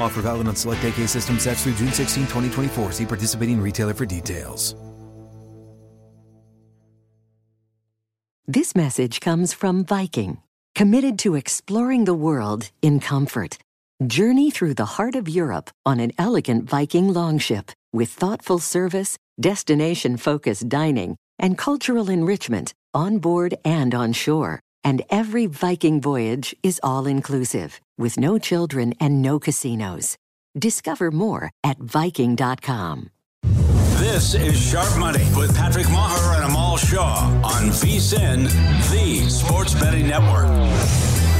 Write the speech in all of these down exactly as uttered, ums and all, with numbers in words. Offer valid on select A K system sets through June sixteenth, twenty twenty-four. See participating retailer for details. This message comes from Viking, committed to exploring the world in comfort. Journey through the heart of Europe on an elegant Viking longship with thoughtful service, destination-focused dining, and cultural enrichment on board and on shore. And every Viking voyage is all-inclusive, with no children and no casinos. Discover more at Viking dot com. This is Sharp Money with Patrick Maher and Amal Shaw on VSiN, the Sports Betting Network.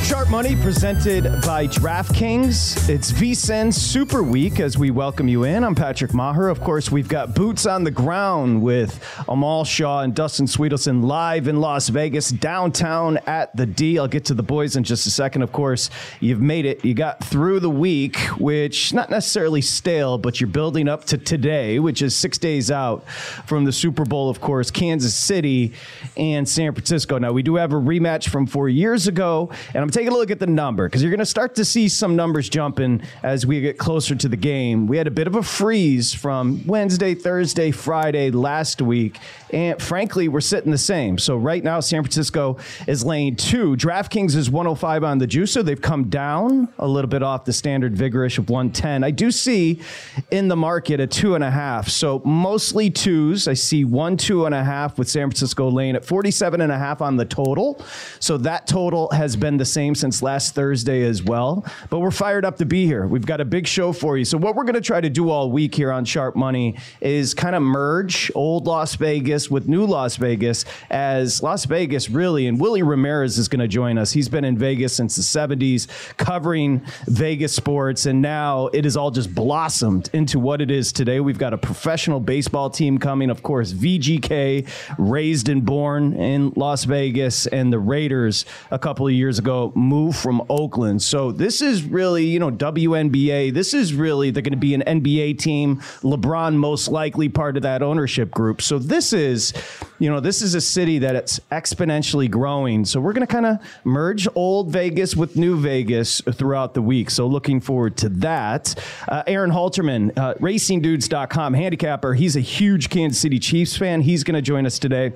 Sharp Money presented by DraftKings. It's VSiN Super Week as we welcome you in. I'm Patrick Maher. Of course, we've got Boots on the Ground with Amal Shaw and Dustin Swedelson live in Las Vegas, downtown at the D. I'll get to the boys in just a second. Of course, you've made it. You got through the week, which not necessarily stale, but you're building up to today, which is six days out from the Super Bowl. Of course, Kansas City and San Francisco. Now, we do have a rematch from four years ago, and I'm taking a look at the number because you're going to start to see some numbers jumping as we get closer to the game. We had a bit of a freeze from Wednesday, Thursday, Friday last week, and frankly, we're sitting the same. So right now, San Francisco is laying two. DraftKings is one oh five on the juice, so they've come down a little bit off the standard vigorish of one ten. I do see in the market a two and a half, so mostly twos. I see one, two and a half with San Francisco laying at forty-seven and a half on the total. So that total has been the same since last Thursday as well, but we're fired up to be here. We've got a big show for you. So what we're going to try to do all week here on Sharp Money is kind of merge old Las Vegas with new Las Vegas, as Las Vegas really, and Willie Ramirez is going to join us. He's been in Vegas since the seventies covering Vegas sports, and now it has all just blossomed into what it is today. We've got a professional baseball team coming, of course, V G K, raised and born in Las Vegas, and the Raiders a couple of years ago move from Oakland. So this is really, you know, W N B A. This is really, they're going to be an N B A team. LeBron most likely part of that ownership group. So this is, you know, this is a city that it's exponentially growing. So we're going to kind of merge old Vegas with new Vegas throughout the week. So looking forward to that. Uh, Aaron Halterman, uh, racing dudes dot com handicapper. He's a huge Kansas City Chiefs fan. He's going to join us today.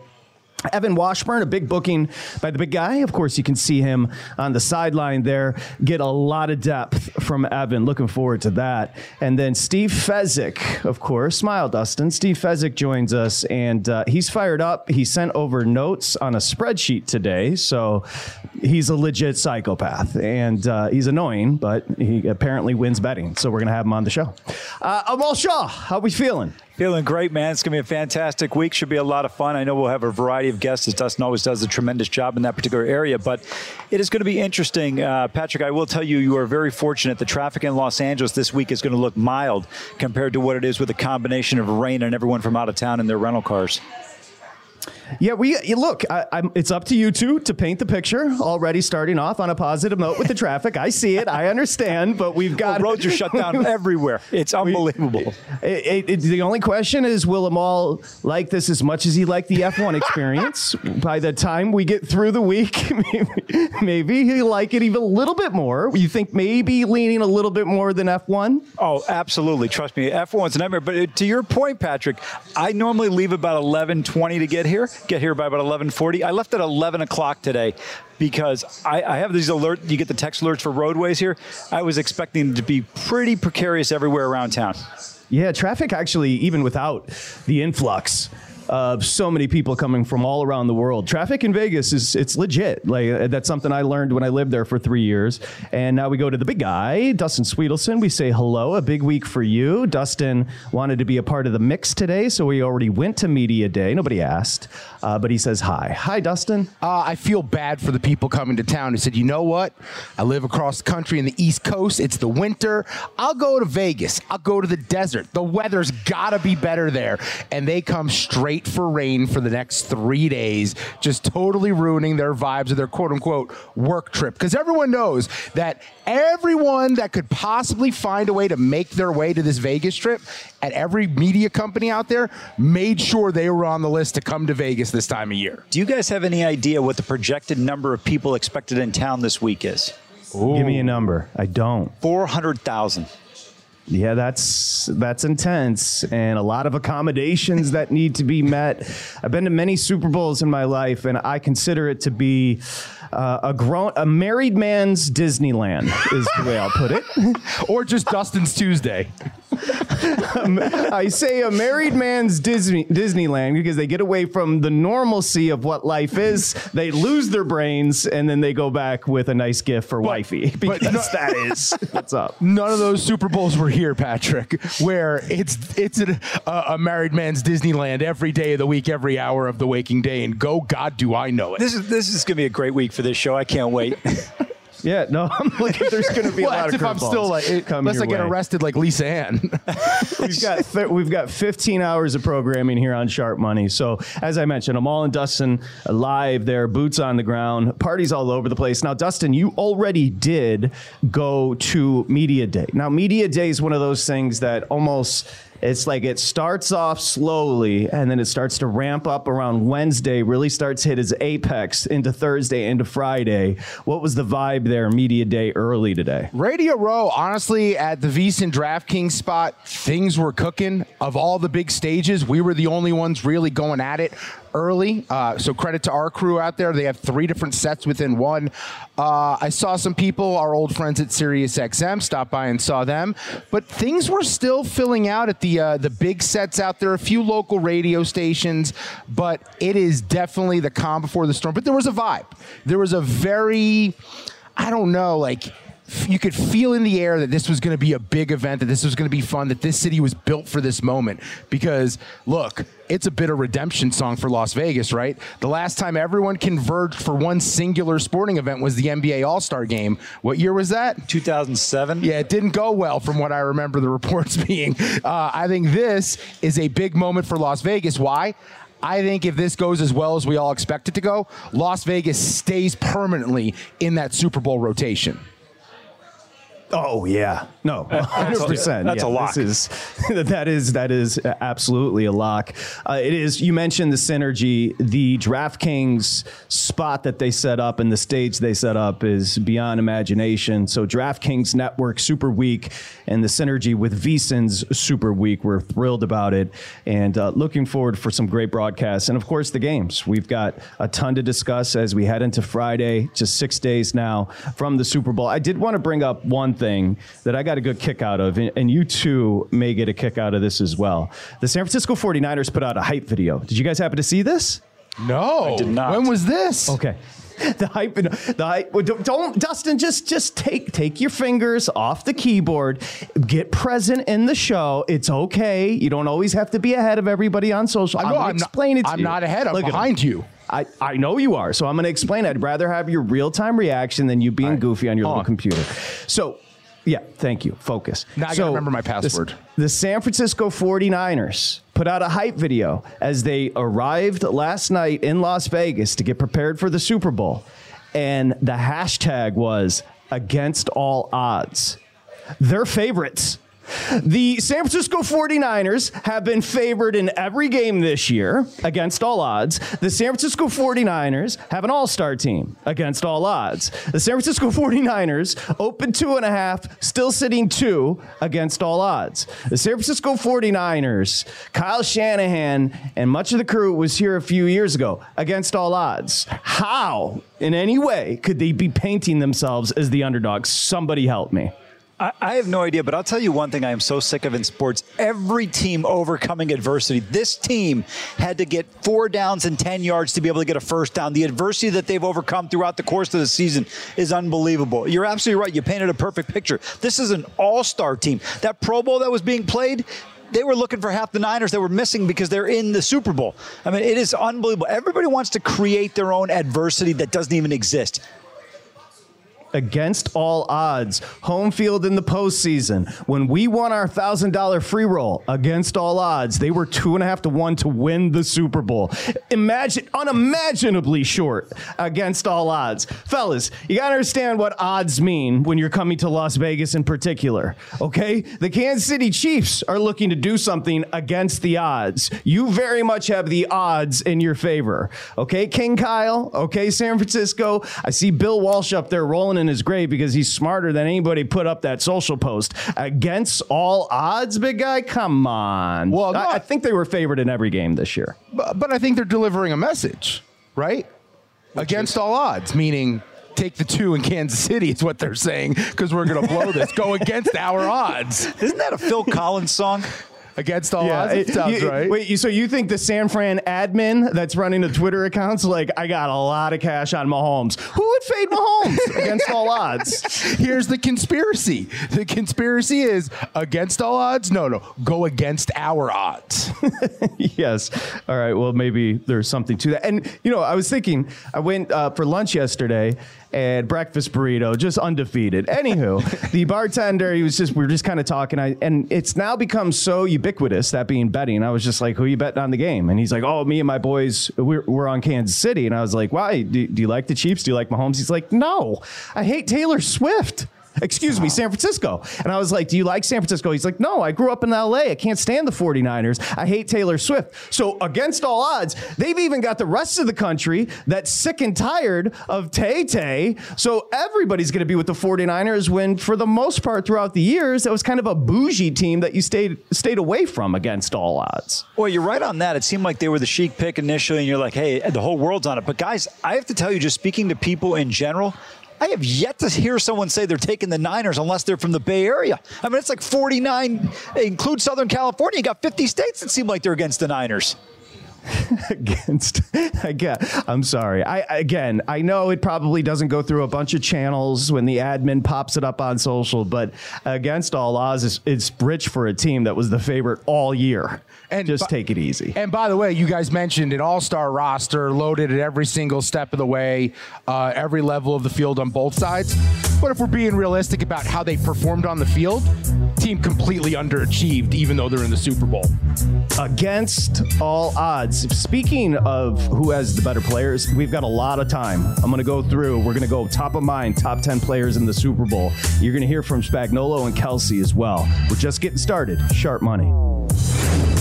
Evan Washburn, a big booking by the big guy. Of course, you can see him on the sideline there. Get a lot of depth from Evan. Looking forward to that. And then Steve Fezzik, of course. Smile, Dustin. Steve Fezzik joins us, and uh, he's fired up. He sent over notes on a spreadsheet today, so he's a legit psychopath. And uh, he's annoying, but he apparently wins betting, so we're going to have him on the show. Uh, Amal Shaw, how we feeling? Feeling great, man. It's going to be a fantastic week. Should be a lot of fun. I know we'll have a variety of guests, as Dustin always does a tremendous job in that particular area, but it is going to be interesting. Uh, Patrick, I will tell you, you are very fortunate. The traffic in Los Angeles this week is going to look mild compared to what it is with a combination of rain and everyone from out of town in their rental cars. Yeah, we look, I, I'm, it's up to you two to paint the picture, already starting off on a positive note with the traffic. I see it. I understand. But we've got well, roads are shut down everywhere. It's unbelievable. We, it, it, it, the only question is, will Amal like this as much as he liked the F one experience? By the time we get through the week, maybe, maybe he'll like it even a little bit more. You think maybe leaning a little bit more than F one? Oh, absolutely. Trust me. F one's a nightmare. But to your point, Patrick, I normally leave about eleven twenty to get here. Get here by about eleven forty. I left at eleven o'clock today because I, I have these alert. You get the text alerts for roadways here. I was expecting to be pretty precarious everywhere around town. Yeah, traffic actually, even without the influx, of so many people coming from all around the world. Traffic in Vegas is it's legit. Like that's something I learned when I lived there for three years. And now we go to the big guy, Dustin Swedelson. We say hello, a big week for you. Dustin wanted to be a part of the mix today, so we already went to media day. Nobody asked, uh, but he says hi. Hi, Dustin. Uh, I feel bad for the people coming to town who said, you know what? I live across the country in the East Coast. It's the winter. I'll go to Vegas. I'll go to the desert. The weather's got to be better there. And they come straight for rain for the next three days, just totally ruining their vibes of their quote-unquote work trip. Because everyone knows that everyone that could possibly find a way to make their way to this Vegas trip at every media company out there made sure they were on the list to come to Vegas this time of year. Do you guys have any idea what the projected number of people expected in town this week is? Ooh. Give me a number. I don't. four hundred thousand. Yeah, that's that's intense, and a lot of accommodations that need to be met. I've been to many Super Bowls in my life, and I consider it to be uh, a grown, a married man's Disneyland is the way I'll put it. Or just Dustin's Tuesday. um, I say a married man's Disney Disneyland because they get away from the normalcy of what life is. They lose their brains, and then they go back with a nice gift for but, wifey. Because but no, that is what's up. None of those Super Bowls were here, Patrick, where it's it's a, a married man's Disneyland every day of the week, every hour of the waking day, and go God do I know it. This is this is gonna be a great week for this show. I can't wait. Yeah, no, I'm looking. There's going to be well, a lot of curveballs. I'm still like, it, unless I get way. arrested like Lisa Ann. we've got th- we've got fifteen hours of programming here on Sharp Money. So as I mentioned, Amal and Dustin live there, boots on the ground, parties all over the place. Now, Dustin, you already did go to media day. Now, media day is one of those things that almost. It's like it starts off slowly, and then it starts to ramp up around Wednesday, really starts to hit its apex into Thursday, into Friday. What was the vibe there, media day early today? Radio Row, honestly, at the VSiN DraftKings spot, things were cooking. Of all the big stages, we were the only ones really going at it early. Uh, so credit to our crew out there. They have three different sets within one. Uh, I saw some people, our old friends at SiriusXM, stop by and saw them. But things were still filling out at the uh, the big sets out there, a few local radio stations. But it is definitely the calm before the storm. But there was a vibe. There was a very, I don't know, like, you could feel in the air that this was going to be a big event, that this was going to be fun, that this city was built for this moment. Because, look, it's a bit of redemption song for Las Vegas, right? The last time everyone converged for one singular sporting event was the N B A All-Star Game. What year was that? two thousand seven. Yeah, it didn't go well from what I remember the reports being. Uh, I think this is a big moment for Las Vegas. Why? I think if this goes as well as we all expect it to go, Las Vegas stays permanently in that Super Bowl rotation. Oh, yeah. No, one hundred percent. That's yeah, a lock. This is, that, is, that is absolutely a lock. Uh, it is. You mentioned the synergy. The DraftKings spot that they set up and the stage they set up is beyond imagination. So DraftKings Network Super Week and the synergy with VSiN's Super Week. We're thrilled about it and uh, looking forward for some great broadcasts. And, of course, the games. We've got a ton to discuss as we head into Friday, just six days now from the Super Bowl. I did want to bring up one thing that I got a good kick out of, and you too may get a kick out of this as well. The San Francisco forty-niners put out a hype video. Did you guys happen to see this? No. I did not. When was this? Okay. The hype, the hype. Don't, Dustin. Just, just take, take your fingers off the keyboard. Get present in the show. It's okay. You don't always have to be ahead of everybody on social. I'm, I'm gonna explain not, it. To I'm you. not ahead. I'm Look behind you. I, I know you are. So I'm gonna explain. I'd rather have your real time reaction than you being right. goofy on your Hold little on. computer. So. Yeah, thank you. Focus. Now I so, gotta remember my password. The, the San Francisco forty-niners put out a hype video as they arrived last night in Las Vegas to get prepared for the Super Bowl. And the hashtag was against all odds. Their favorites. The San Francisco forty-niners have been favored in every game this year, against all odds. The San Francisco forty-niners have an all-star team, against all odds. The San Francisco forty-niners open two and a half, still sitting two, against all odds. The San Francisco forty-niners, Kyle Shanahan, and much of the crew was here a few years ago, against all odds. How, in any way, could they be painting themselves as the underdogs? Somebody help me. I, I have no idea, but I'll tell you one thing I am so sick of in sports. Every team overcoming adversity. This team had to get four downs and ten yards to be able to get a first down. The adversity that they've overcome throughout the course of the season is unbelievable. You're absolutely right. You painted a perfect picture. This is an all-star team. That Pro Bowl that was being played, they were looking for half the Niners that were missing because they're in the Super Bowl. I mean, it is unbelievable. Everybody wants to create their own adversity that doesn't even exist. Against all odds, home field in the postseason. When we won our one thousand dollar free roll, against all odds, they were two and a half to one to win the Super Bowl. Imagine, unimaginably short against all odds. Fellas, you got to understand what odds mean when you're coming to Las Vegas in particular, okay? The Kansas City Chiefs are looking to do something against the odds. You very much have the odds in your favor, okay? King Kyle, okay, San Francisco. I see Bill Walsh up there rolling in his grave because he's smarter than anybody put up that social post. Against all odds, big guy? Come on. Well, no, I, I think they were favored in every game this year. But, but I think they're delivering a message, right? Which against is all odds, meaning take the two in Kansas City is what they're saying, because we're going to blow this. Go against our odds. Isn't that a Phil Collins song? Against all yeah, odds, it, it sounds you, right. Wait, so you think the San Fran admin that's running the Twitter account's like, I got a lot of cash on Mahomes. Who would fade Mahomes against all odds? Here's the conspiracy. The conspiracy is against all odds? No, no. Go against our odds. Yes. All right. Well, maybe there's something to that. And, you know, I was thinking, I went uh, for lunch yesterday, and breakfast burrito, just undefeated. Anywho, the bartender, he was just, we were just kind of talking. I, and it's now become so ubiquitous, that being betting. I was just like, who are you betting on the game? And he's like, oh, me and my boys, we're, we're on Kansas City. And I was like, why? Do, do you like the Chiefs? Do you like Mahomes? He's like, no, I hate Taylor Swift. Excuse me, San Francisco. And I was like, do you like San Francisco? He's like, no, I grew up in L A. I can't stand the forty-niners. I hate Taylor Swift. So against all odds, they've even got the rest of the country that's sick and tired of Tay-Tay. So everybody's going to be with the forty-niners when, for the most part, throughout the years, that was kind of a bougie team that you stayed stayed away from against all odds. Well, you're right on that. It seemed like they were the chic pick initially, and you're like, hey, the whole world's on it. But guys, I have to tell you, just speaking to people in general, I have yet to hear someone say they're taking the Niners unless they're from the Bay Area. I mean, it's like forty-nine, include Southern California. You got fifty states that seem like they're against the Niners. Against, again, I'm sorry. I again, I know it probably doesn't go through a bunch of channels when the admin pops it up on social, but against all odds, it's, it's rich for a team that was the favorite all year. And just by, take it easy. And by the way, you guys mentioned an all-star roster loaded at every single step of the way, uh, every level of the field on both sides. But if we're being realistic about how they performed on the field, team completely underachieved, even though they're in the Super Bowl. Against all odds. Speaking of who has the better players, we've got a lot of time. I'm going to go through. We're going to go top of mind, top ten players in the Super Bowl. You're going to hear from Spagnuolo and Kelce as well. We're just getting started. Sharp money.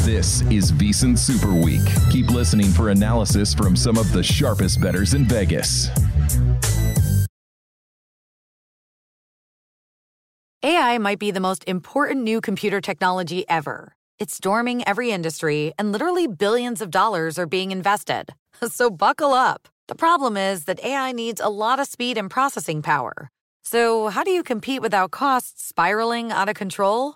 This is VSiN Super Week. Keep listening for analysis from some of the sharpest bettors in Vegas. A I might be the most important new computer technology ever. It's storming every industry, and literally billions of dollars are being invested. So buckle up. The problem is that A I needs a lot of speed and processing power. So how do you compete without costs spiraling out of control?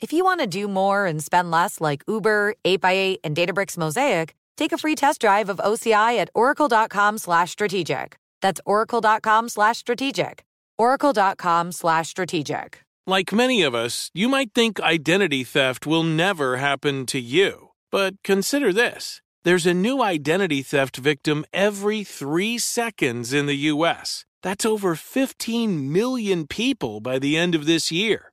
If you want to do more and spend less like Uber, eight by eight, and Databricks Mosaic, take a free test drive of O C I at oracle.com slash strategic. That's oracle.com slash strategic. Oracle.com slash strategic. Like many of us, you might think identity theft will never happen to you. But consider this. There's a new identity theft victim every three seconds in the U S. That's over fifteen million people by the end of this year,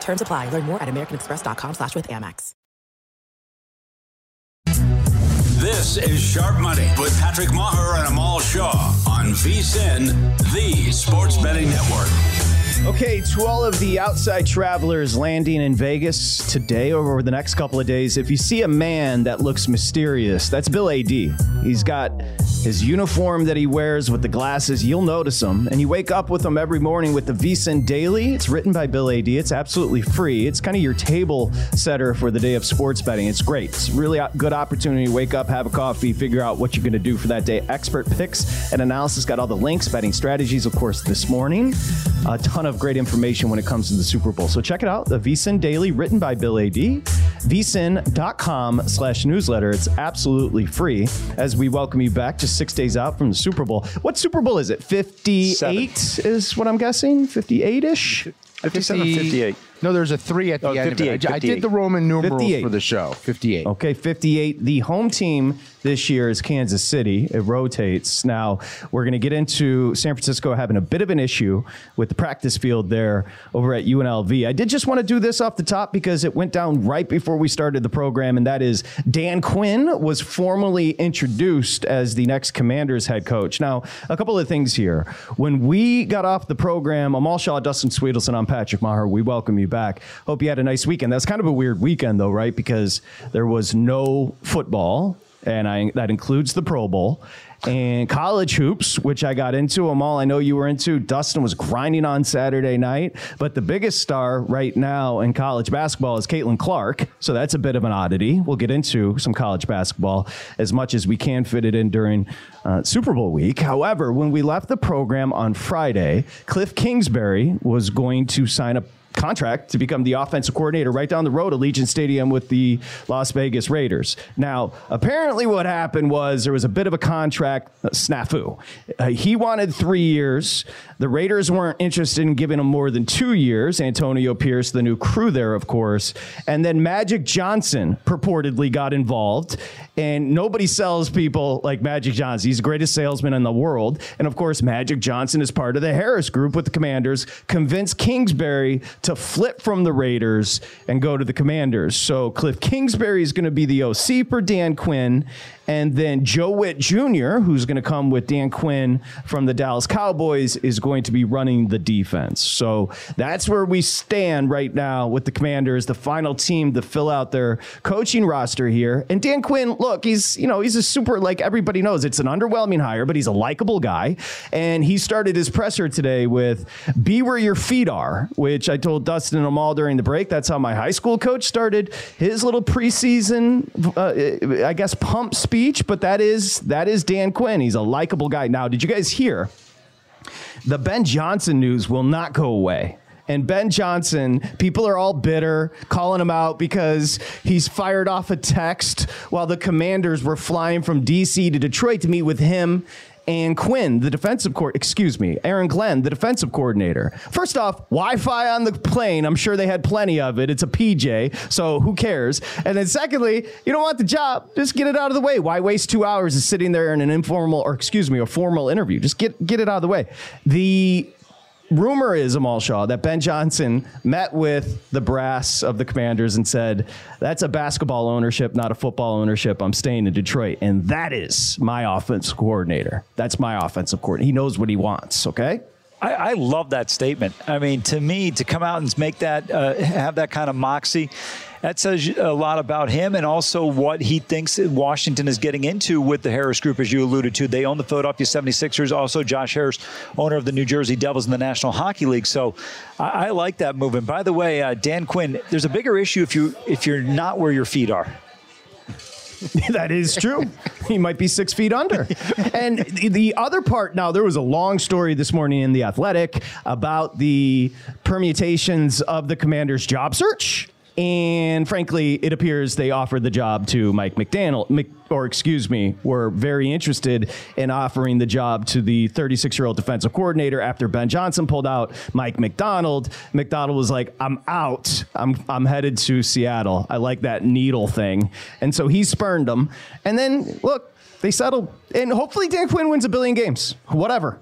Terms apply. Learn more at americanexpress.com slash with Amex. This is Sharp Money with Patrick Maher and Amal Shaw on VSiN, the Sports Betting Network. Okay, to all of the outside travelers landing in Vegas today or over the next couple of days, if you see a man that looks mysterious, that's Bill Adee. He's got his uniform that he wears with the glasses. You'll notice him, and you wake up with him every morning with the VSiN Daily. It's written by Bill Adee. It's absolutely free. It's kind of your table setter for the day of sports betting. It's great. It's a really good opportunity to wake up, have a coffee, figure out what you're going to do for that day. Expert picks and analysis. Got all the links, betting strategies, of course, this morning. A ton of Of great information when it comes to the Super Bowl. So check it out, the VSiN Daily, written by Bill Adee, vsin.com slash newsletter. It's absolutely free as we welcome you back just six days out from the Super Bowl. What Super Bowl is it? fifty-eight Seven. Is what I'm guessing? fifty-eight-ish? fifty-seven, fifty-eight. No, there's a three at the oh, end of it. I did the Roman numerals fifty-eight. For the show. fifty-eight. Okay, fifty-eight. The home team this year is Kansas City. It rotates. Now, we're going to get into San Francisco having a bit of an issue with the practice field there over at U N L V. I did just want to do this off the top because it went down right before we started the program, and that is Dan Quinn was formally introduced as the next Commanders head coach. Now, a couple of things here. When we got off the program, Amal Shaw, Dustin Swedelson, I'm Patrick Maher. We welcome you back. Hope you had a nice weekend. That's kind of a weird weekend, though, right? Because there was no football, and I, that includes the Pro Bowl. And college hoops, which I got into. Them all I know you were into. Dustin was grinding on Saturday night. But the biggest star right now in college basketball is Caitlin Clark. So that's a bit of an oddity. We'll get into some college basketball as much as we can fit it in during uh, Super Bowl week. However, when we left the program on Friday, Cliff Kingsbury was going to sign a contract to become the offensive coordinator right down the road at Allegiant Stadium with the Las Vegas Raiders. Now, apparently what happened was there was a bit of a contract snafu. Uh, he wanted three years. The Raiders weren't interested in giving him more than two years. Antonio Pierce, the new crew there, of course. And then Magic Johnson purportedly got involved. And nobody sells people like Magic Johnson. He's the greatest salesman in the world. And, of course, Magic Johnson is part of the Harris group with the Commanders, convinced Kingsbury to flip from the Raiders and go to the Commanders. So Cliff Kingsbury is going to be the O C for Dan Quinn. And then Joe Witt Junior, who's going to come with Dan Quinn from the Dallas Cowboys, is going to be running the defense. So that's where we stand right now with the Commanders, the final team to fill out their coaching roster here. And Dan Quinn, look, he's, you know, he's a super, like everybody knows, it's an underwhelming hire, but he's a likable guy. And he started his presser today with "Be where your feet are," which I told Dustin and Amal during the break. That's how my high school coach started his little preseason, uh, I guess, pump speech. But that is that is Dan Quinn. He's a likable guy. Now, did you guys hear? The Ben Johnson news will not go away. And Ben Johnson, people are all bitter, calling him out because he's fired off a text while the Commanders were flying from D C to Detroit to meet with him and Quinn, the defensive coordinator, excuse me, Aaron Glenn, the defensive coordinator. First off, Wi-Fi on the plane. I'm sure they had plenty of it. It's a P J, so who cares? And then secondly, you don't want the job. Just get it out of the way. Why waste two hours of sitting there in an informal, or excuse me, a formal interview? Just get, get it out of the way. The rumor is, Amal Shaw, that Ben Johnson met with the brass of the Commanders and said, that's a basketball ownership, not a football ownership. I'm staying in Detroit. And that is my offensive coordinator. That's my offensive coordinator. He knows what he wants. Okay. I, I love that statement. I mean, to me, to come out and make that, uh, have that kind of moxie, that says a lot about him and also what he thinks Washington is getting into with the Harris Group, as you alluded to. They own the Philadelphia seventy-sixers, also Josh Harris, owner of the New Jersey Devils in the National Hockey League. So I, I like that move. And by the way, uh, Dan Quinn, there's a bigger issue if, you, if you're not where your feet are. That is true. He might be six feet under. And the other part, now, there was a long story this morning in The Athletic about the permutations of the Commanders' job search. And frankly, it appears they offered the job to Mike McDonald, or excuse me, were very interested in offering the job to the thirty-six-year-old defensive coordinator after Ben Johnson pulled out Mike McDonald. McDonald was like, I'm out. I'm I'm headed to Seattle. I like that needle thing. And so he spurned them. And then, look, they settled. And hopefully Dan Quinn wins a billion games. Whatever.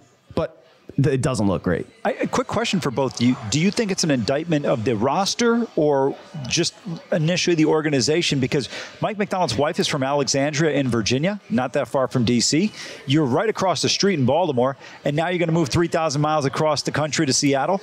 It doesn't look great. I, a quick question for both of you. Do you think it's an indictment of the roster or just initially the organization? Because Mike McDonald's wife is from Alexandria in Virginia, not that far from D C. You're right across the street in Baltimore, and now you're going to move three thousand miles across the country to Seattle?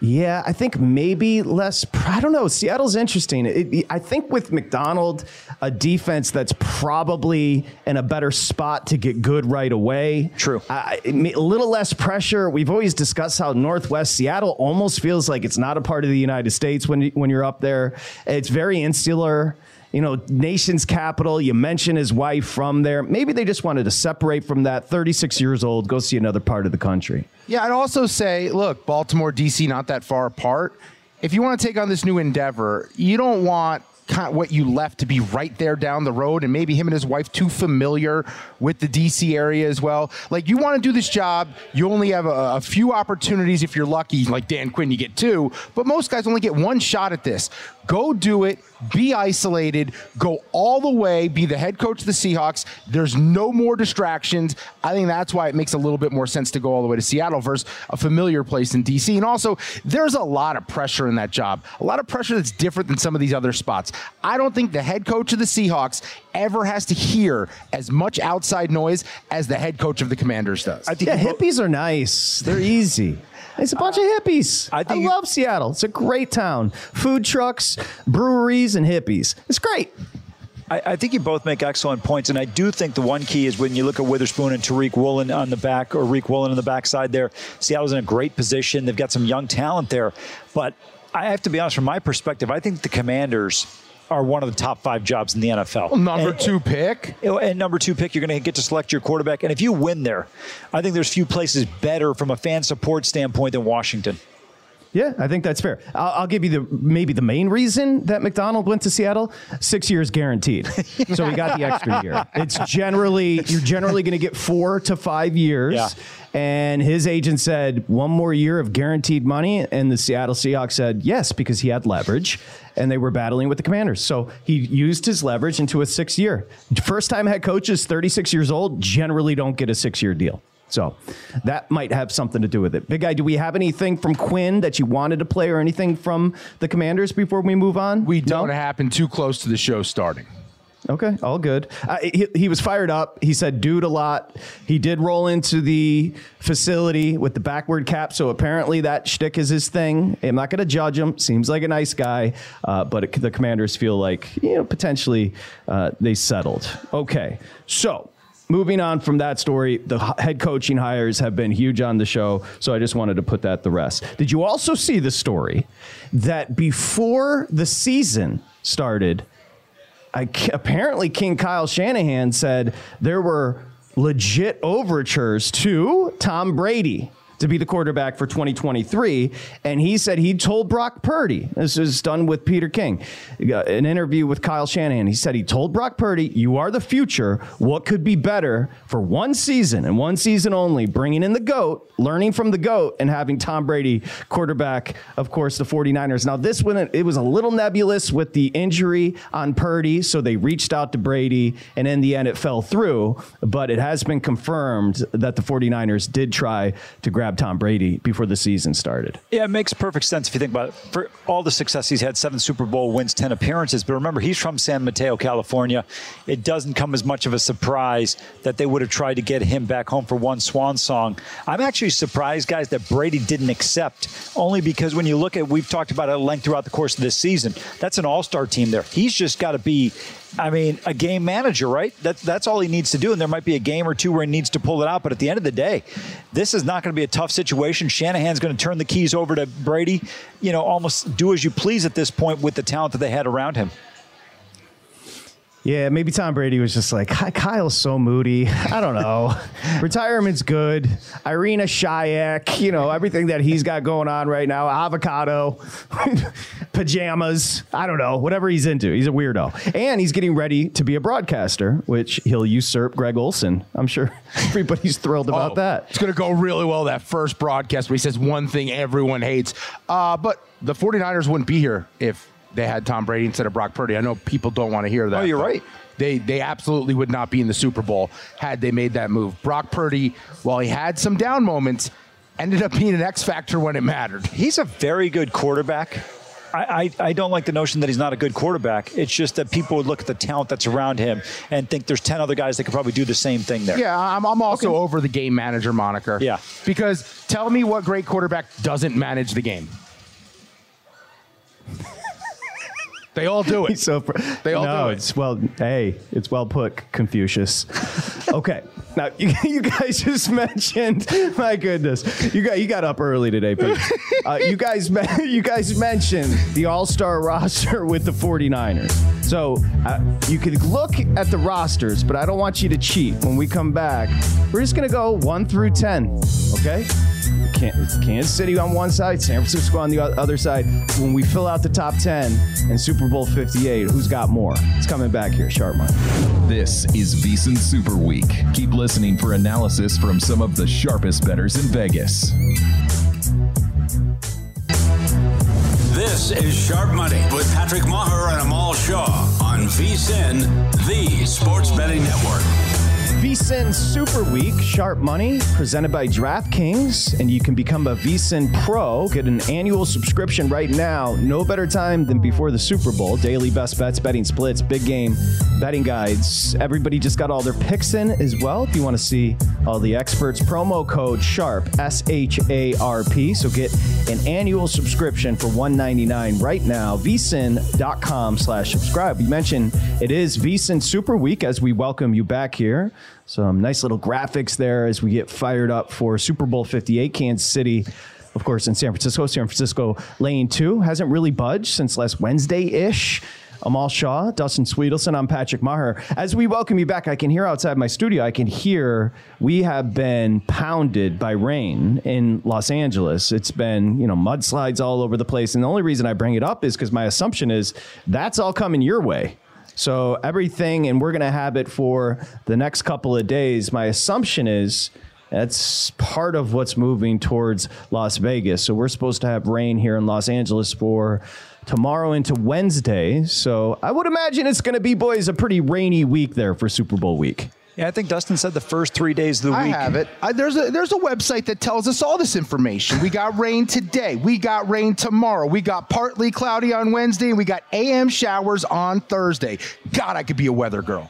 Yeah, I think maybe less. I don't know. Seattle's interesting. It, I think with McDonald, a defense that's probably in a better spot to get good right away. True. Uh, it, a little less pressure. We've always discussed how Northwest Seattle almost feels like it's not a part of the United States when when you're up there. It's very insular. You know, nation's capital. You mentioned his wife from there. Maybe they just wanted to separate from that. thirty-six years old, go see another part of the country. Yeah, I'd also say, look, Baltimore, D C, not that far apart. If you want to take on this new endeavor, you don't want kind of what you left to be right there down the road, and maybe him and his wife too familiar with the D C area as well. Like, you want to do this job, you only have a, a few opportunities if you're lucky. Like Dan Quinn, you get two, but most guys only get one shot at this. Go do it, be isolated, go all the way, be the head coach of the Seahawks. There's no more distractions. I think that's why it makes a little bit more sense to go all the way to Seattle versus a familiar place in D C. And also, there's a lot of pressure in that job, a lot of pressure that's different than some of these other spots. I don't think the head coach of the Seahawks ever has to hear as much outside noise as the head coach of the Commanders does. I think yeah, hippies are nice. They're easy. It's a bunch uh, of hippies. I, I love Seattle. It's a great town. Food trucks, breweries, and hippies. It's great. I, I think you both make excellent points, and I do think the one key is when you look at Witherspoon and Tariq Woolen on the back, or Reek Woolen on the backside there, Seattle's in a great position. They've got some young talent there. But I have to be honest, from my perspective, I think the Commanders are one of the top five jobs in the N F L. Well, number and, two pick. And number two pick, you're going to get to select your quarterback. And if you win there, I think there's few places better from a fan support standpoint than Washington. Yeah, I think that's fair. I'll, I'll give you the maybe the main reason that McDonald went to Seattle: six years guaranteed. So we got the extra year. It's generally you're generally going to get four to five years. Yeah. And his agent said one more year of guaranteed money. And the Seattle Seahawks said yes, because he had leverage and they were battling with the Commanders. So he used his leverage into a six year. First time head coaches, thirty-six years old, generally don't get a six year deal. So that might have something to do with it. Big Guy, do we have anything from Quinn that you wanted to play or anything from the Commanders before we move on? We don't. No? Happen too close to the show starting. Okay, all good. Uh, he, he was fired up. He said dude a lot. He did roll into the facility with the backward cap, so apparently that shtick is his thing. I'm not going to judge him. Seems like a nice guy, uh, but it, the Commanders feel like, you know, potentially uh, they settled. Okay, so moving on from that story, the head coaching hires have been huge on the show, so I just wanted to put that to rest. Did you also see the story that before the season started, I, apparently King Kyle Shanahan said there were legit overtures to Tom Brady to be the quarterback for twenty twenty-three, and he said he told Brock Purdy, this is done with Peter King, an interview with Kyle Shanahan, he said he told Brock Purdy, you are the future, what could be better for one season and one season only, bringing in the GOAT, learning from the GOAT, and having Tom Brady quarterback, of course, the forty-niners. Now this one, it was a little nebulous with the injury on Purdy, so they reached out to Brady, and in the end it fell through, but it has been confirmed that the forty-niners did try to grab grab Tom Brady before the season started. Yeah, it makes perfect sense if you think about it. For all the success he's had, seven Super Bowl wins, ten appearances. But remember, he's from San Mateo, California. It doesn't come as much of a surprise that they would have tried to get him back home for one swan song. I'm actually surprised, guys, that Brady didn't accept, only because when you look at, we've talked about it at length throughout the course of this season, that's an all-star team there. He's just got to be, I mean, a game manager, right? That, that's all he needs to do. And there might be a game or two where he needs to pull it out. But at the end of the day, this is not going to be a tough situation. Shanahan's going to turn the keys over to Brady, you know, almost do as you please at this point with the talent that they had around him. Yeah, maybe Tom Brady was just like, Kyle's so moody. I don't know. Retirement's good. Irina Shayek, you know, everything that he's got going on right now. Avocado, pajamas. I don't know. Whatever he's into. He's a weirdo. And he's getting ready to be a broadcaster, which he'll usurp Greg Olson. I'm sure everybody's thrilled about oh, that. It's going to go really well, that first broadcast where he says one thing everyone hates. Uh, but the 49ers wouldn't be here if they had Tom Brady instead of Brock Purdy. I know people don't want to hear that. Oh, you're right. They they absolutely would not be in the Super Bowl had they made that move. Brock Purdy, while he had some down moments, ended up being an X factor when it mattered. He's a very good quarterback. I, I, I don't like the notion that he's not a good quarterback. It's just that people would look at the talent that's around him and think there's ten other guys that could probably do the same thing there. Yeah, I'm, I'm also okay. over the game manager moniker. Yeah. Because tell me what great quarterback doesn't manage the game. They all do it. So they all no, do it. It's well, hey, it's well put, Confucius. Okay. Now, you, you guys just mentioned, my goodness, you got you got up early today, Pete. Uh, you, guys, you guys mentioned the all-star roster with the 49ers. So uh, you could look at the rosters, but I don't want you to cheat. When we come back, we're just going to go one through ten, okay? Kansas City on one side, San Francisco on the other side. When we fill out the top ten and Super Bowl fifty-eight, who's got more? It's coming back here, Sharp Money. This is VSiN Super Week. Keep listening for analysis from some of the sharpest bettors in Vegas. This is Sharp Money with Patrick Maher and Amal Shaw on VSiN, the sports betting network. VSiN Super Week, Sharp Money, presented by DraftKings, and you can become a VSiN Pro. Get an annual subscription right now. No better time than before the Super Bowl. Daily best bets, betting splits, big game, betting guides. Everybody just got all their picks in as well. If you want to see all the experts, promo code SHARP, S H A R P. So get an annual subscription for one ninety-nine right now. VSiN.com slash subscribe. You mentioned it is VSiN Super Week as we welcome you back here. Some nice little graphics there as we get fired up for Super Bowl fifty-eight, Kansas City, of course, in San Francisco. San Francisco lane two hasn't really budged since last Wednesday-ish. Amal Shaw, Dustin Swedelson, I'm Patrick Maher. As we welcome you back, I can hear outside my studio, I can hear we have been pounded by rain in Los Angeles. It's been, you know, mudslides all over the place. And the only reason I bring it up is because my assumption is that's all coming your way. So everything, and we're going to have it for the next couple of days. My assumption is that's part of what's moving towards Las Vegas. So we're supposed to have rain here in Los Angeles for tomorrow into Wednesday. So I would imagine it's going to be, boys, a pretty rainy week there for Super Bowl week. Yeah, I think Dustin said the first three days of the week. I have it. I, there's a there's a website that tells us all this information. We got rain today. We got rain tomorrow. We got partly cloudy on Wednesday. And we got A M showers on Thursday. God, I could be a weather girl.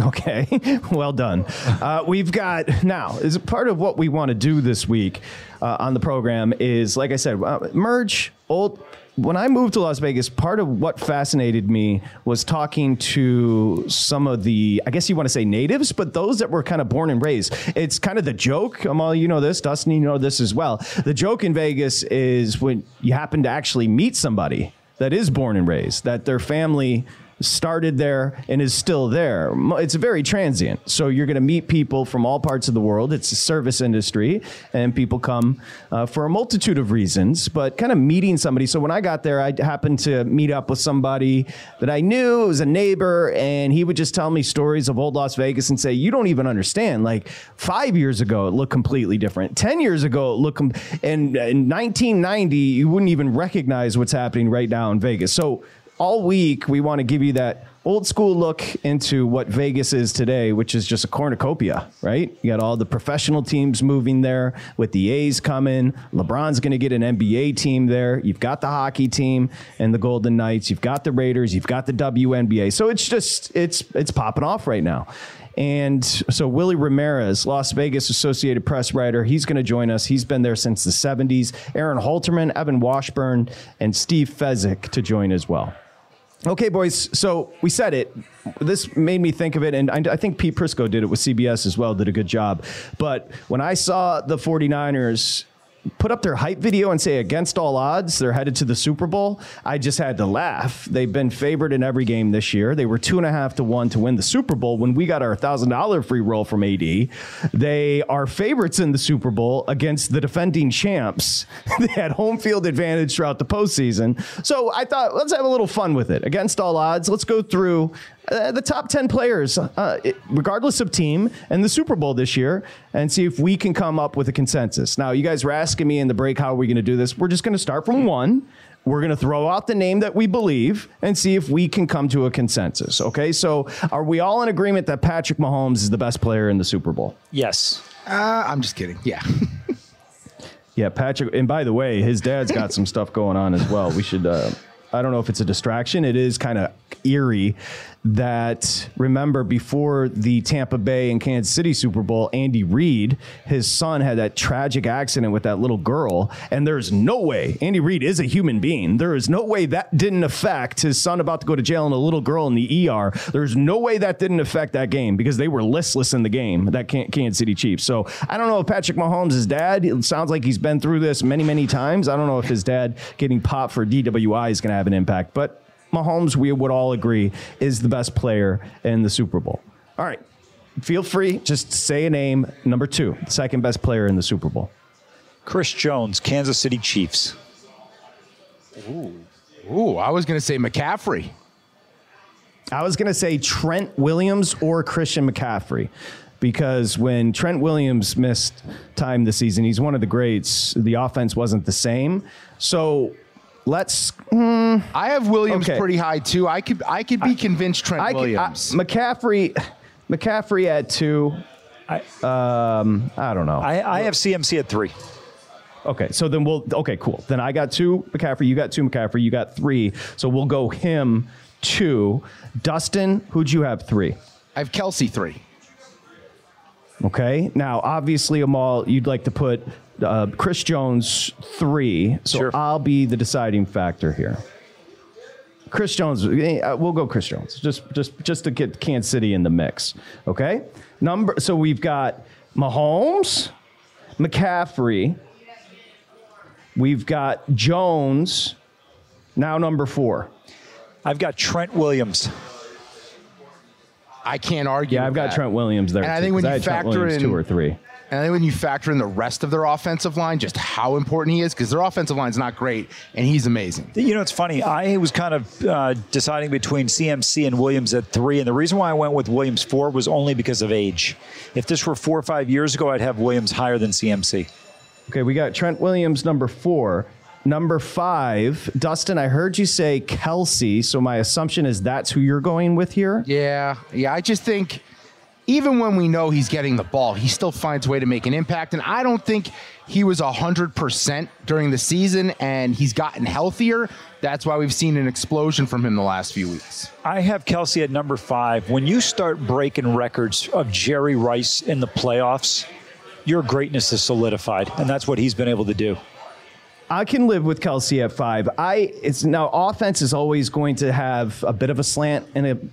Okay, well done. Uh, we've got now is part of what we want to do this week uh, on the program is, like I said, uh, merge old. When I moved to Las Vegas, part of what fascinated me was talking to some of the, I guess you want to say natives, but those that were kind of born and raised. It's kind of the joke. Amal, you know this. Dustin, you know this as well. The joke in Vegas is when you happen to actually meet somebody that is born and raised, that their family started there and is still there. It's very transient. So you're going to meet people from all parts of the world. It's a service industry and people come uh, for a multitude of reasons, but kind of meeting somebody. So when I got there, I happened to meet up with somebody that I knew. It was a neighbor, and he would just tell me stories of old Las Vegas and say, you don't even understand. Like five years ago, it looked completely different. Ten years ago, it looked, com- and in nineteen ninety, you wouldn't even recognize what's happening right now in Vegas. So all week, we want to give you that old school look into what Vegas is today, which is just a cornucopia, right? You got all the professional teams moving there with the A's coming. LeBron's going to get an N B A team there. You've got the hockey team and the Golden Knights. You've got the Raiders. You've got the W N B A. So it's just, it's, it's popping off right now. And so Willie Ramirez, Las Vegas Associated Press writer, he's going to join us. He's been there since the seventies. Aaron Halterman, Evan Washburn, and Steve Fezzik to join as well. Okay, boys, so we said it. This made me think of it, and I think Pete Prisco did it with C B S as well, did a good job. But when I saw the 49ers put up their hype video and say, against all odds, they're headed to the Super Bowl, I just had to laugh. They've been favored in every game this year. They were two and a half to one to win the Super Bowl when we got our one thousand dollars free roll from A D. They are favorites in the Super Bowl against the defending champs. They had home field advantage throughout the postseason. So I thought, let's have a little fun with it. Against all odds, let's go through Uh, the top ten players, uh, it, regardless of team, and the Super Bowl this year, and see if we can come up with a consensus. Now, you guys were asking me in the break, how are we going to do this? We're just going to start from one. We're going to throw out the name that we believe and see if we can come to a consensus. Okay, so are we all in agreement that Patrick Mahomes is the best player in the Super Bowl? Yes. Uh, I'm just kidding. Yeah. Yeah, Patrick. And by the way, his dad's got some stuff going on as well. We should... Uh, I don't know if it's a distraction. It is kind of eerie that, remember, before the Tampa Bay and Kansas City Super Bowl, Andy Reid, his son, had that tragic accident with that little girl. And there's no way, Andy Reid is a human being. There is no way that didn't affect his son about to go to jail and a little girl in the E R. There's no way that didn't affect that game because they were listless in the game, that Kansas City Chiefs. So I don't know if Patrick Mahomes' dad, it sounds like he's been through this many, many times. I don't know if his dad getting popped for D W I is going to have an impact, but Mahomes, we would all agree, is the best player in the Super Bowl. All right, feel free, just say a name. Number two, second best player in the Super Bowl. Chris Jones, Kansas City Chiefs. Ooh, ooh, I was going to say McCaffrey. I was going to say Trent Williams or Christian McCaffrey. Because when Trent Williams missed time this season, he's one of the greats. The offense wasn't the same. So Let's. Mm, I have Williams okay. pretty high too. I could. I could be I, convinced Trent I Williams. Could, I, McCaffrey. McCaffrey at two. I. Um. I don't know. I, I have C M C at three. Okay. So then we'll. Okay. Cool. Then I got two McCaffrey. You got two McCaffrey. You got three. So we'll go him two. Dustin, who'd you have three? I have Kelce three. Okay. Now, obviously, Amal, you'd like to put uh, Chris Jones three. So sure. I'll be the deciding factor here. Chris Jones, uh, we'll go Chris Jones, just just just to get Kansas City in the mix. Okay. Number. So we've got Mahomes, McCaffrey. We've got Jones. Now number four. I've got Trent Williams. I can't argue. Yeah, I've got that. Trent Williams there. And I think when you factor in two or three, and I think when you factor in the rest of their offensive line, just how important he is, because their offensive line is not great, and he's amazing. You know, it's funny. I was kind of uh, deciding between C M C and Williams at three, and the reason why I went with Williams four was only because of age. If this were four or five years ago, I'd have Williams higher than C M C. Okay, we got Trent Williams number four. Number five, Dustin, I heard you say Kelce, so my assumption is that's who you're going with here? Yeah, yeah, I just think even when we know he's getting the ball, he still finds a way to make an impact, and I don't think he was one hundred percent during the season, and he's gotten healthier. That's why we've seen an explosion from him the last few weeks. I have Kelce at number five. When you start breaking records of Jerry Rice in the playoffs, your greatness is solidified, and that's what he's been able to do. I can live with Kelce at five. I it's now offense is always going to have a bit of a slant in an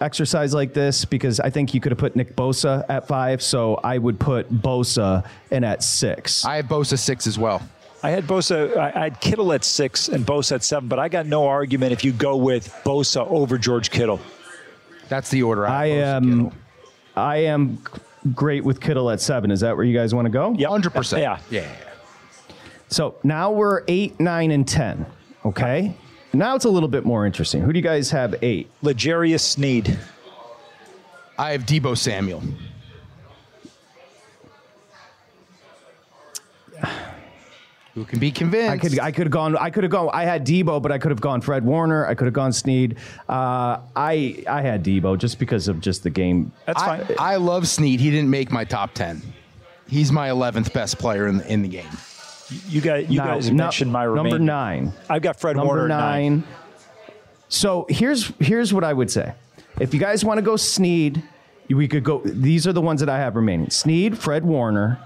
exercise like this because I think you could have put Nick Bosa at five, so I would put Bosa in at six. I have Bosa six as well. I had Bosa, I had Kittle at six and Bosa at seven, but I got no argument if you go with Bosa over George Kittle. That's the order. I, I am. I am great with Kittle at seven. Is that where you guys want to go? Yeah, hundred percent. Yeah, yeah. So now we're eight, nine, and ten, okay? Now it's a little bit more interesting. Who do you guys have eight? LaJarius Sneed. I have Debo Samuel. Who can be convinced? I could I could have gone I could have gone I had Debo, but I could have gone Fred Warner. I could have gone Sneed. Uh, I I had Debo just because of just the game. That's I, fine. I love Sneed. He didn't make my top ten. He's my eleventh best player in the, in the game. You guys, you no, guys no, mentioned my remaining. Number nine. I've got Fred number Warner nine. At nine. So here's here's what I would say. If you guys want to go Sneed, we could go. These are the ones that I have remaining: Sneed, Fred Warner.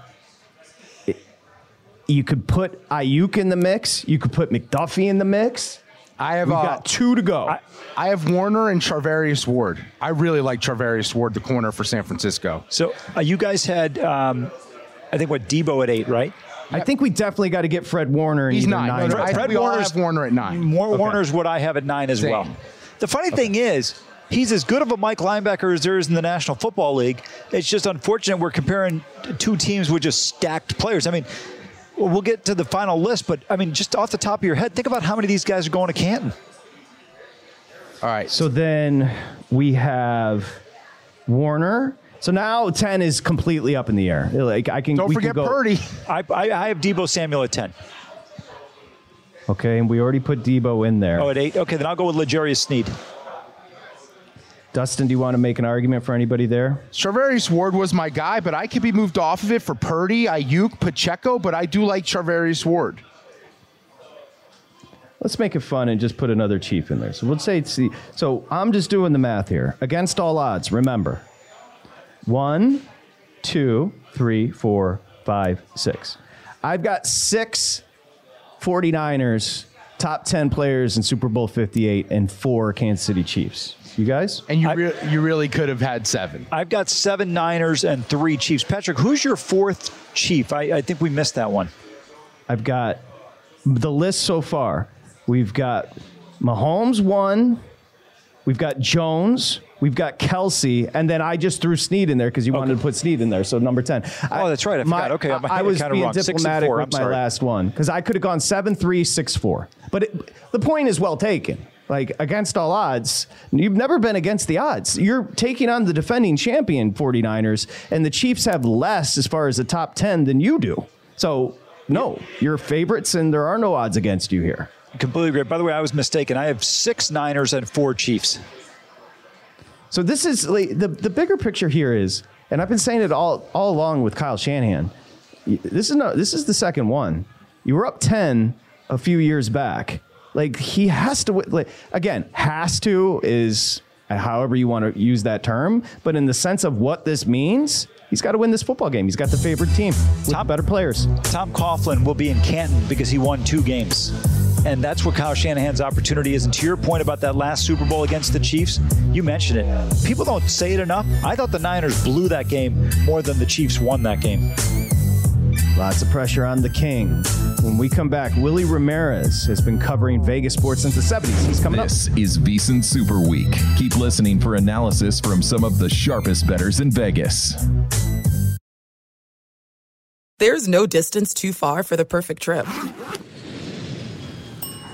You could put Ayuk in the mix. You could put McDuffie in the mix. I have We've uh, got two to go. I, I have Warner and Charvarius Ward. I really like Charvarius Ward, the corner for San Francisco. So uh, you guys had, um, I think, what, Debo at eight, right? I yep. think we definitely got to get Fred Warner. He's nine. nine no, Fred, Fred we all have Warner at nine. More okay. Warner's what I have at nine as Same. well. The funny okay. thing is, he's as good of a Mike linebacker as there is in the National Football League. It's just unfortunate we're comparing two teams with just stacked players. I mean, we'll get to the final list, but, I mean, just off the top of your head, think about how many of these guys are going to Canton. All right. So then we have Warner. So now ten is completely up in the air. Like I can, Don't we forget can go. Purdy. I, I, I have Debo Samuel at ten. Okay, and we already put Debo in there. Oh, at eight? Okay, then I'll go with LaJarius Sneed. Dustin, do you want to make an argument for anybody there? Charvarius Ward was my guy, but I could be moved off of it for Purdy, Ayuk, Pacheco, but I do like Charvarius Ward. Let's make it fun and just put another Chief in there. So let's say, it's the, so I'm just doing the math here. Against all odds, remember. One, two, three, four, five, six. I've got six 49ers top ten players in Super Bowl fifty-eight and four Kansas City Chiefs. You guys? And you re- I, you really could have had seven. I've got seven Niners and three Chiefs. Patrick, who's your fourth Chief? I, I think we missed that one. I've got the list so far. We've got Mahomes one. We've got Jones. We've got Kelce. And then I just threw Sneed in there because you okay. wanted to put Sneed in there. So number ten. Oh, I, that's right. I forgot. My, okay. I, I, I was being wrong. diplomatic four, with I'm my sorry. last one because I could have gone seven, three, six, four. But it, the point is well taken. Like, against all odds, you've never been against the odds. You're taking on the defending champion 49ers, and the Chiefs have less as far as the top ten than you do. So, no, you're favorites, and there are no odds against you here. Completely agree. By the way, I was mistaken. I have six Niners and four Chiefs. So this is, like, the, the bigger picture here is, and I've been saying it all, all along with Kyle Shanahan, this is, no, this is the second one. You were up ten a few years back. Like, he has to, like, again, has to is however you want to use that term. But in the sense of what this means, he's got to win this football game. He's got the favorite team with Tom, better players. Tom Coughlin will be in Canton because he won two games. And that's where Kyle Shanahan's opportunity is. And to your point about that last Super Bowl against the Chiefs, you mentioned it. People don't say it enough. I thought the Niners blew that game more than the Chiefs won that game. Lots of pressure on the king. When we come back, Willie Ramirez has been covering Vegas sports since the seventies. He's coming this up. This is VSiN Super Week. Keep listening for analysis from some of the sharpest bettors in Vegas. There's no distance too far for the perfect trip.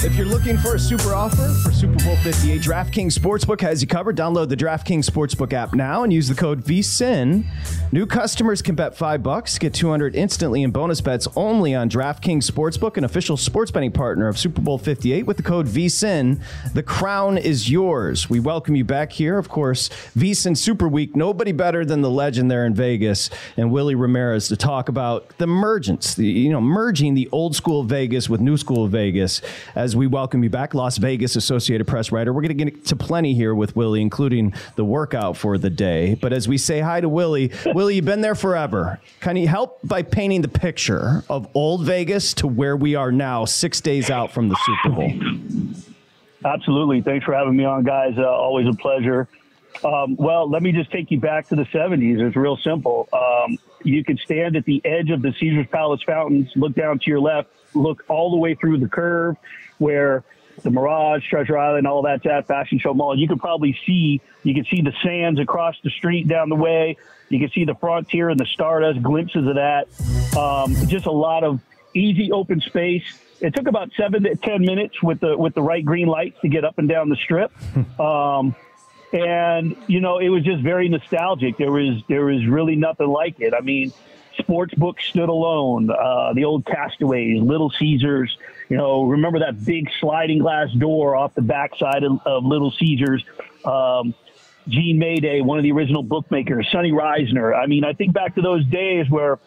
If you're looking for a super offer for Super Bowl fifty-eight, DraftKings Sportsbook has you covered. Download the DraftKings Sportsbook app now and use the code VSiN. New customers can bet five bucks, get two hundred instantly in bonus bets only on DraftKings Sportsbook, an official sports betting partner of Super Bowl fifty-eight with the code VSiN. The crown is yours. We welcome you back here. Of course, VSiN Super Week. Nobody better than the legend there in Vegas and Willie Ramirez to talk about the mergence, the, you know, merging the old school Vegas with new school Vegas. As we welcome you back, Las Vegas Associated Press writer. We're going to get to plenty here with Willie, including the workout for the day. But as we say hi to Willie, Willie, you've been there forever. Can you help by painting the picture of old Vegas to where we are now, six days out from the Super Bowl? Absolutely. Thanks for having me on, guys. Uh, always a pleasure. Um, well, let me just take you back to the seventies. It's real simple. Um, you could stand at the edge of the Caesars Palace fountains, look down to your left, look all the way through the curve where the Mirage, Treasure Island, all that's at, Fashion Show Mall. You could probably see, you could see the Sands across the street down the way. You could see the Frontier and the Stardust, glimpses of that. Um, just a lot of easy open space. It took about seven to ten minutes with the with the right green lights to get up and down the Strip. Um, and, you know, it was just very nostalgic. There was, there was really nothing like it. I mean, sports books stood alone, uh, the old Castaways, Little Caesars. You know, remember that big sliding glass door off the backside of, of Little Caesars? Um, Gene Mayday, one of the original bookmakers, Sonny Reisner. I mean, I think back to those days where,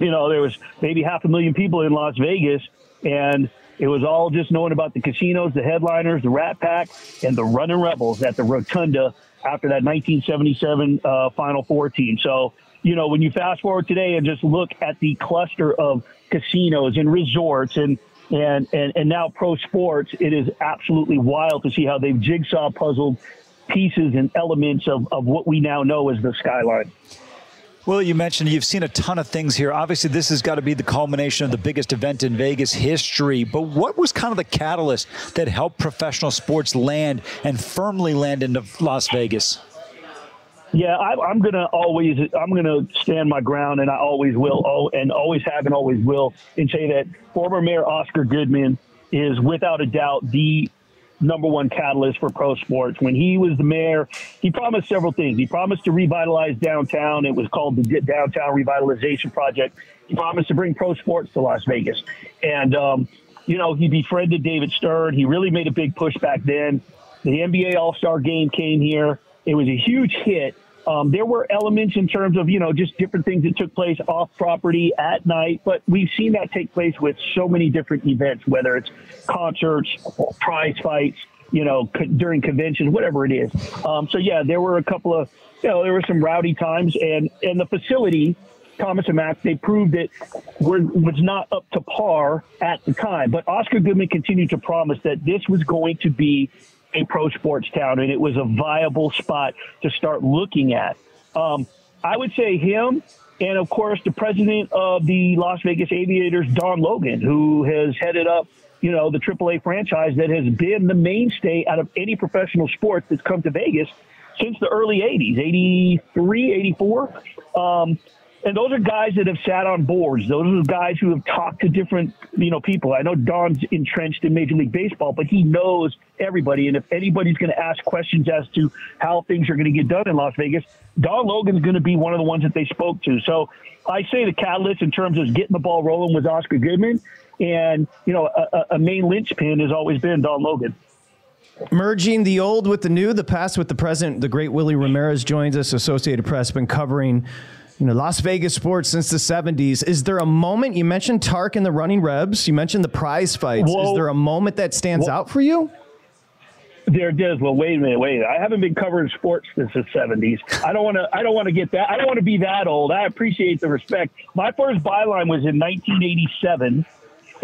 you know, there was maybe half a million people in Las Vegas, and it was all just knowing about the casinos, the headliners, the Rat Pack, and the Runnin' Rebels at the Rotunda after that nineteen seventy-seven uh, Final Four team. So, you know, when you fast forward today and just look at the cluster of casinos and resorts and, and, and, and now pro sports, it is absolutely wild to see how they've jigsaw puzzled pieces and elements of, of what we now know as the skyline. Well, you mentioned you've seen a ton of things here. Obviously, this has got to be the culmination of the biggest event in Vegas history. But what was kind of the catalyst that helped professional sports land and firmly land into Las Vegas? Yeah, I, I'm going to always I'm going to stand my ground, and I always will, oh, and always have and always will, and say that former Mayor Oscar Goodman is without a doubt the number one catalyst for pro sports. When he was the mayor, he promised several things. He promised to revitalize downtown. It was called the Downtown Revitalization Project. He promised to bring pro sports to Las Vegas. And, um, you know, he befriended David Stern. He really made a big push back then. The N B A All-Star Game came here. It was a huge hit. Um, there were elements in terms of, you know, just different things that took place off property at night. But we've seen that take place with so many different events, whether it's concerts, prize fights, you know, co- during conventions, whatever it is. Um, so, yeah, there were a couple of, you know, there were some rowdy times. And, and the facility, Thomas and Mack, they proved it were, was not up to par at the time. But Oscar Goodman continued to promise that this was going to be a pro sports town, and it was a viable spot to start looking at. Um, I would say him, and of course the president of the Las Vegas Aviators, Don Logan, who has headed up, you know, the triple A franchise that has been the mainstay out of any professional sport that's come to Vegas since the early eighties, eighty-three, eighty-four. Um, And those are guys that have sat on boards. Those are guys who have talked to different, you know, people. I know Don's entrenched in Major League Baseball, but he knows everybody. And if anybody's going to ask questions as to how things are going to get done in Las Vegas, Don Logan's going to be one of the ones that they spoke to. So I say the catalyst in terms of getting the ball rolling was Oscar Goodman. And, you know, a, a main linchpin has always been Don Logan. Merging the old with the new, the past with the present. The great Willie Ramirez joins us, Associated Press, been covering, you know, Las Vegas sports since the seventies. Is there a moment? You mentioned Tark and the Running Rebs. You mentioned the prize fights. Whoa. Is there a moment that stands Whoa. out for you? There it is. Well, wait a minute, wait a minute. I haven't been covering sports since the seventies. I don't want to, I don't want to get that. I don't want to be that old. I appreciate the respect. My first byline was in nineteen eighty-seven,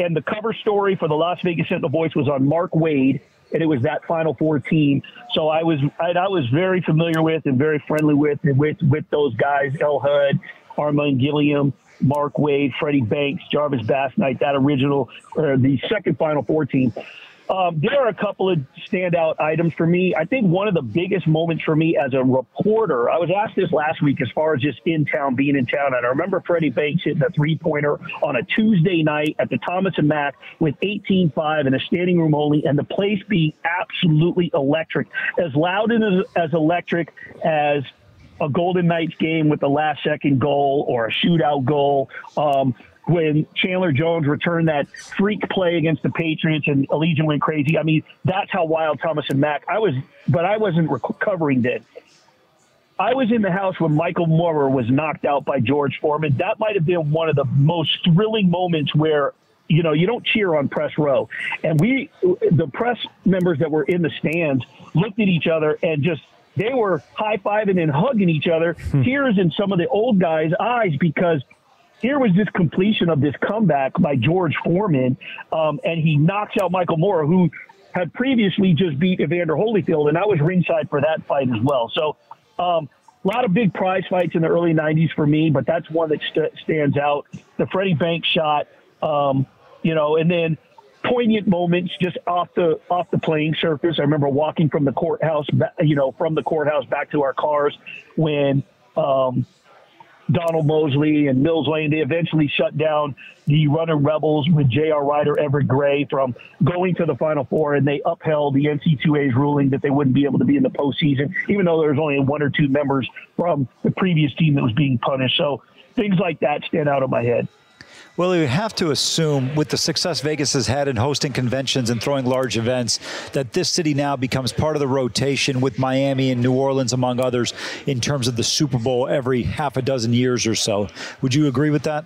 and the cover story for the Las Vegas Sentinel Voice was on Mark Wade, and it was that Final Four team. So I was I, I was very familiar with and very friendly with with, with those guys, El Hud, Armand Gilliam, Mark Wade, Freddie Banks, Jarvis Bass Knight, that original, or the second Final Four team. Um, there are a couple of standout items for me. I think one of the biggest moments for me as a reporter, I was asked this last week as far as just in town, being in town. And I remember Freddie Banks hitting a three-pointer on a Tuesday night at the Thomas and Mack with eighteen five in a standing room only, and the place being absolutely electric, as loud and as, as electric as a Golden Knights game with the last-second goal or a shootout goal. Um, when Chandler Jones returned that freak play against the Patriots and Allegiant went crazy. I mean, that's how wild Thomas and Mack. I was, but I wasn't recovering then. I was in the house when Michael Moore was knocked out by George Foreman. That might've been one of the most thrilling moments where, you know, you don't cheer on press row. And we, the press members that were in the stands looked at each other and just, they were high-fiving and hugging each other, hmm. tears in some of the old guys' eyes, because here was this completion of this comeback by George Foreman, um, and he knocks out Michael Moore, who had previously just beat Evander Holyfield, and I was ringside for that fight as well. So um, a lot of big prize fights in the early nineties for me, but that's one that st- stands out. The Freddie Banks shot, um, you know, and then poignant moments just off the off the playing surface. I remember walking from the courthouse, you know, from the courthouse back to our cars when um, – Donald Mosley and Mills Lane, they eventually shut down the Runner Rebels with J R. Ryder, Everett Gray from going to the Final Four, and they upheld the N C double A's ruling that they wouldn't be able to be in the postseason, even though there was only one or two members from the previous team that was being punished. So things like that stand out in my head. Well, you have to assume with the success Vegas has had in hosting conventions and throwing large events that this city now becomes part of the rotation with Miami and New Orleans, among others, in terms of the Super Bowl every half a dozen years or so. Would you agree with that?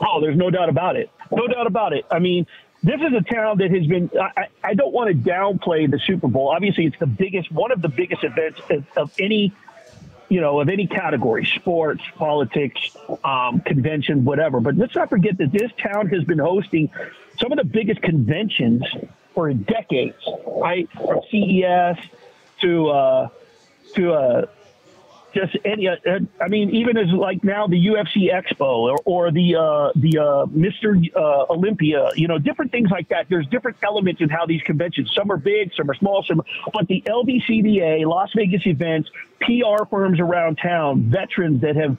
Oh, there's no doubt about it. No doubt about it. I mean, this is a town that has been, I, I don't want to downplay the Super Bowl. Obviously, it's the biggest, one of the biggest events of, of any you know, of any category, sports, politics, um, convention, whatever. But let's not forget that this town has been hosting some of the biggest conventions for decades, right? From C E S to, uh, to uh, just any, uh, I mean, even as like now the U F C Expo or, or the, uh, the uh, Mister Uh, Olympia, you know, different things like that. There's different elements in how these conventions, some are big, some are small, some, but the L V C B A, Las Vegas events, P R firms around town, veterans that have,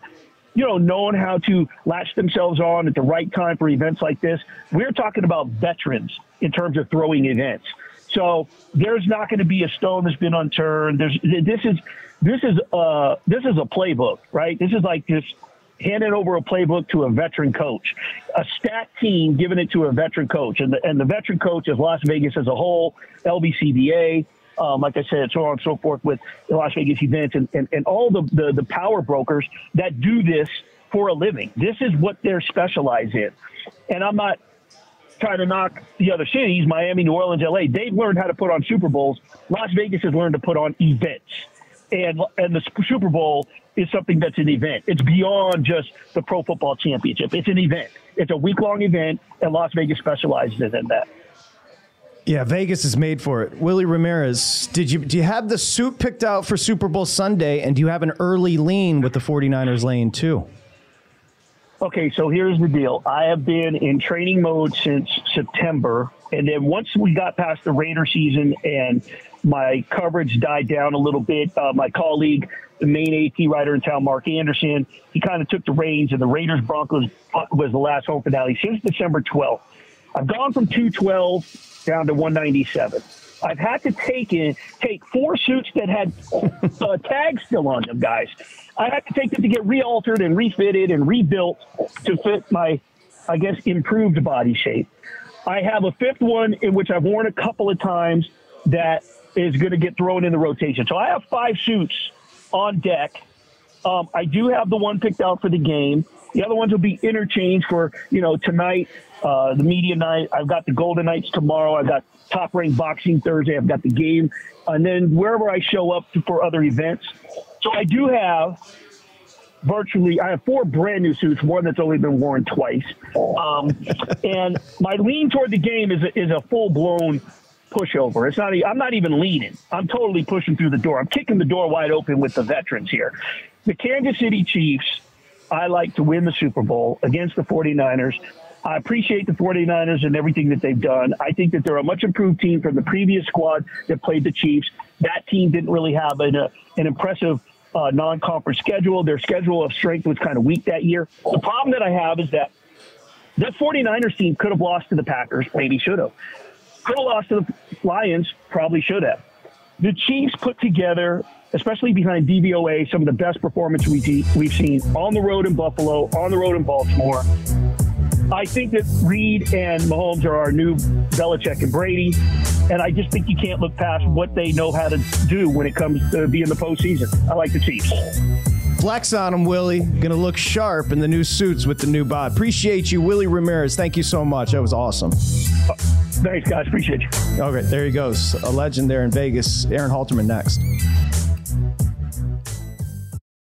you know, known how to latch themselves on at the right time for events like this. We're talking about veterans in terms of throwing events. So there's not going to be a stone that's been unturned. There's, this is, this is uh this is a playbook, right? This is like just handing over a playbook to a veteran coach, a stat team giving it to a veteran coach. And the, and the veteran coach is Las Vegas as a whole, L V C B A, um, like I said, so on and so forth with the Las Vegas events and, and, and all the, the, the power brokers that do this for a living. This is what they're specialized in. And I'm not trying to knock the other cities, Miami, New Orleans, L A. They've learned how to put on Super Bowls. Las Vegas has learned to put on events. And and the Super Bowl is something that's an event. It's beyond just the Pro Football Championship. It's an event. It's a week-long event, and Las Vegas specializes in that. Yeah, Vegas is made for it. Willie Ramirez, did you do you have the suit picked out for Super Bowl Sunday, and do you have an early lean with the 49ers lane too? Okay, so here's the deal. I have been in training mode since September, and then once we got past the Raider season and my coverage died down a little bit. Uh, my colleague, the main A P writer in town, Mark Anderson, he kind of took the reins, and the Raiders Broncos was the last home finale since December twelfth. I've gone from two twelve down to one ninety-seven. I've had to take in, take four suits that had uh, tags still on them, guys. I had to take them to get re-altered and refitted and rebuilt to fit my, I guess, improved body shape. I have a fifth one in which I've worn a couple of times that is going to get thrown in the rotation. So I have five suits on deck. Um, I do have the one picked out for the game. The other ones will be interchanged for, you know, tonight, uh, the media night. I've got the Golden Knights tomorrow. I've got Top Rank Boxing Thursday. I've got the game. And then wherever I show up for other events. So I do have virtually, I have four brand new suits, one that's only been worn twice. Um, and my lean toward the game is a, is a full-blown pushover. It's not, I'm not even leaning. I'm totally pushing through the door. I'm kicking the door wide open with the veterans here. The Kansas City Chiefs, I like to win the Super Bowl against the 49ers. I appreciate the forty-niners and everything that they've done. I think that they're a much improved team from the previous squad that played the Chiefs. That team didn't really have an, uh, an impressive uh, non-conference schedule. Their schedule of strength was kind of weak that year. The problem that I have is that that forty-niners team could have lost to the Packers, maybe should have. Could have lost to the Lions, probably should have. The Chiefs put together, especially behind D V O A, some of the best performance we we've seen on the road in Buffalo, on the road in Baltimore. I think that Reed and Mahomes are our new Belichick and Brady, and I just think you can't look past what they know how to do when it comes to being the postseason. I like the Chiefs. Flex on them, Willie. Going to look sharp in the new suits with the new bod. Appreciate you, Willie Ramirez. Thank you so much. That was awesome. Uh, thanks, guys. Appreciate you. Okay, there he goes. A legend there in Vegas. Aaron Halterman next.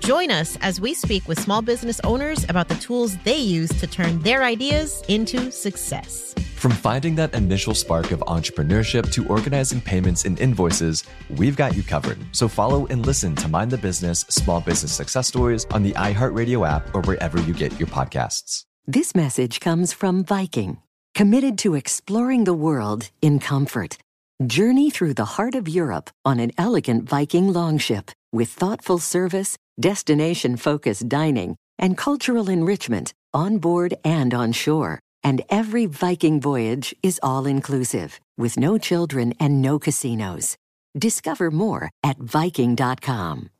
Join us as we speak with small business owners about the tools they use to turn their ideas into success. From finding that initial spark of entrepreneurship to organizing payments and invoices, we've got you covered. So follow and listen to Mind the Business Small Business Success Stories on the iHeartRadio app or wherever you get your podcasts. This message comes from Viking, committed to exploring the world in comfort. Journey through the heart of Europe on an elegant Viking longship with thoughtful service, destination-focused dining, and cultural enrichment on board and on shore. And every Viking voyage is all-inclusive, with no children and no casinos. Discover more at Viking dot com.